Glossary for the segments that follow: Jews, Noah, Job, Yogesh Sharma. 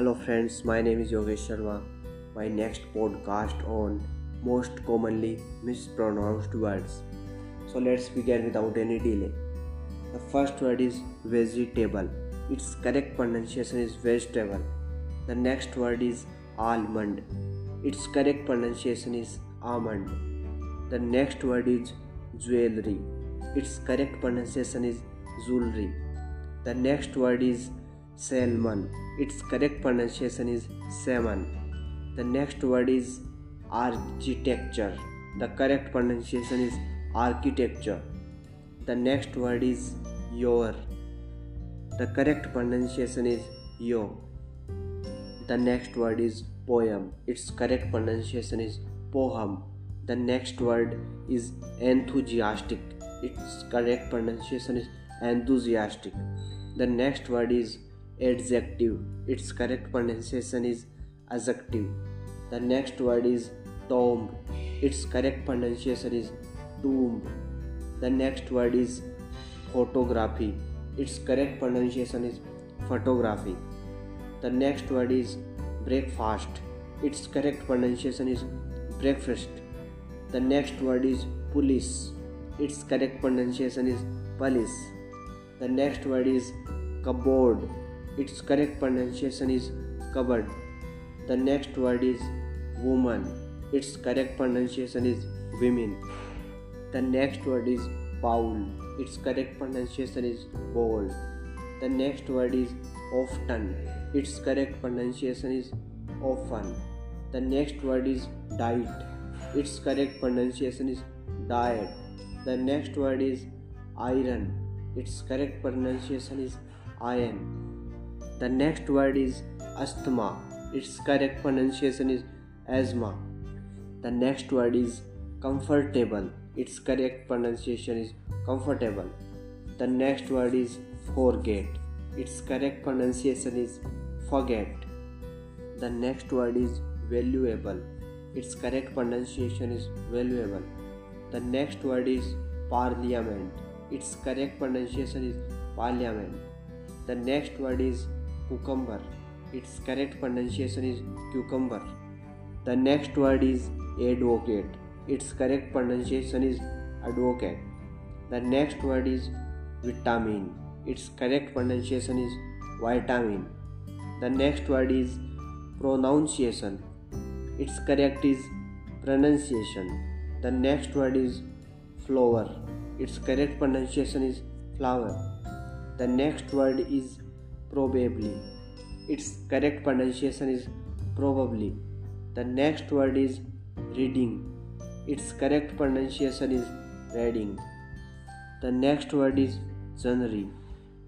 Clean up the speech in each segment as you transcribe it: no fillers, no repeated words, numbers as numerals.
Hello friends, my name is Yogesh Sharma. My next podcast on most commonly mispronounced words. So let's begin without any delay. The first word is vegetable. Its correct pronunciation is vegetable. The next word is almond. Its correct pronunciation is almond. The next word is jewelry. Its correct pronunciation is jewelry. The next word is salmon. Its correct pronunciation is salmon. The next word is architecture. The correct pronunciation is architecture. The next word is your. The correct pronunciation is yo. The next word is poem. Its correct pronunciation is poem. The next word is enthusiastic. Its correct pronunciation is enthusiastic. The next word is adjective. Its correct pronunciation is adjective. The next word is tomb. Its correct pronunciation is tomb. The next word is photography. Its correct pronunciation is photography. The next word is breakfast. Its correct pronunciation is breakfast. The next word is police. Its correct pronunciation is police. The next word is cupboard. Its correct pronunciation is cupboard. The next word is woman. Its correct pronunciation is women. The next word is bowl. Its correct pronunciation is bowl. The next word is often. Its correct pronunciation is often. The next word is diet. Its correct pronunciation is diet. The next word is iron. Its correct pronunciation is iron. The next word is asthma. Its correct pronunciation is asthma. The next word is comfortable. Its correct pronunciation is comfortable. The next word is forget. Its correct pronunciation is forget. The next word is valuable. Its correct pronunciation is valuable. The next word is parliament. Its correct pronunciation is parliament. The next word is cucumber. Its correct pronunciation is cucumber. The next word is advocate. Its correct pronunciation is advocate. The next word is vitamin. Its correct pronunciation is vitamin. The next word is pronunciation. Its correct is pronunciation. The next word is flower. Its correct pronunciation is flower. The next word is probably. Its correct pronunciation is probably. The next word is reading. Its correct pronunciation is reading. The next word is genre.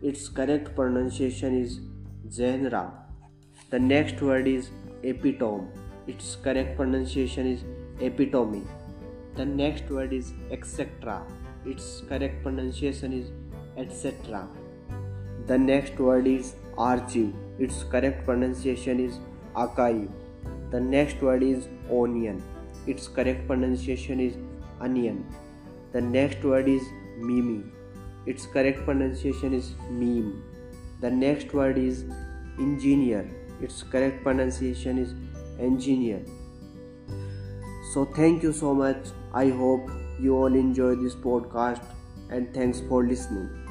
Its correct pronunciation is genre. The next word is epitome. Its correct pronunciation is epitome. The next word is etc. Its correct pronunciation is etc. The next word is archive. Its correct pronunciation is archive. The next word is onion. Its correct pronunciation is onion. The next word is meme. Its correct pronunciation is meme. The next word is engineer. Its correct pronunciation is engineer. So thank you so much. I hope you all enjoy this podcast and thanks for listening.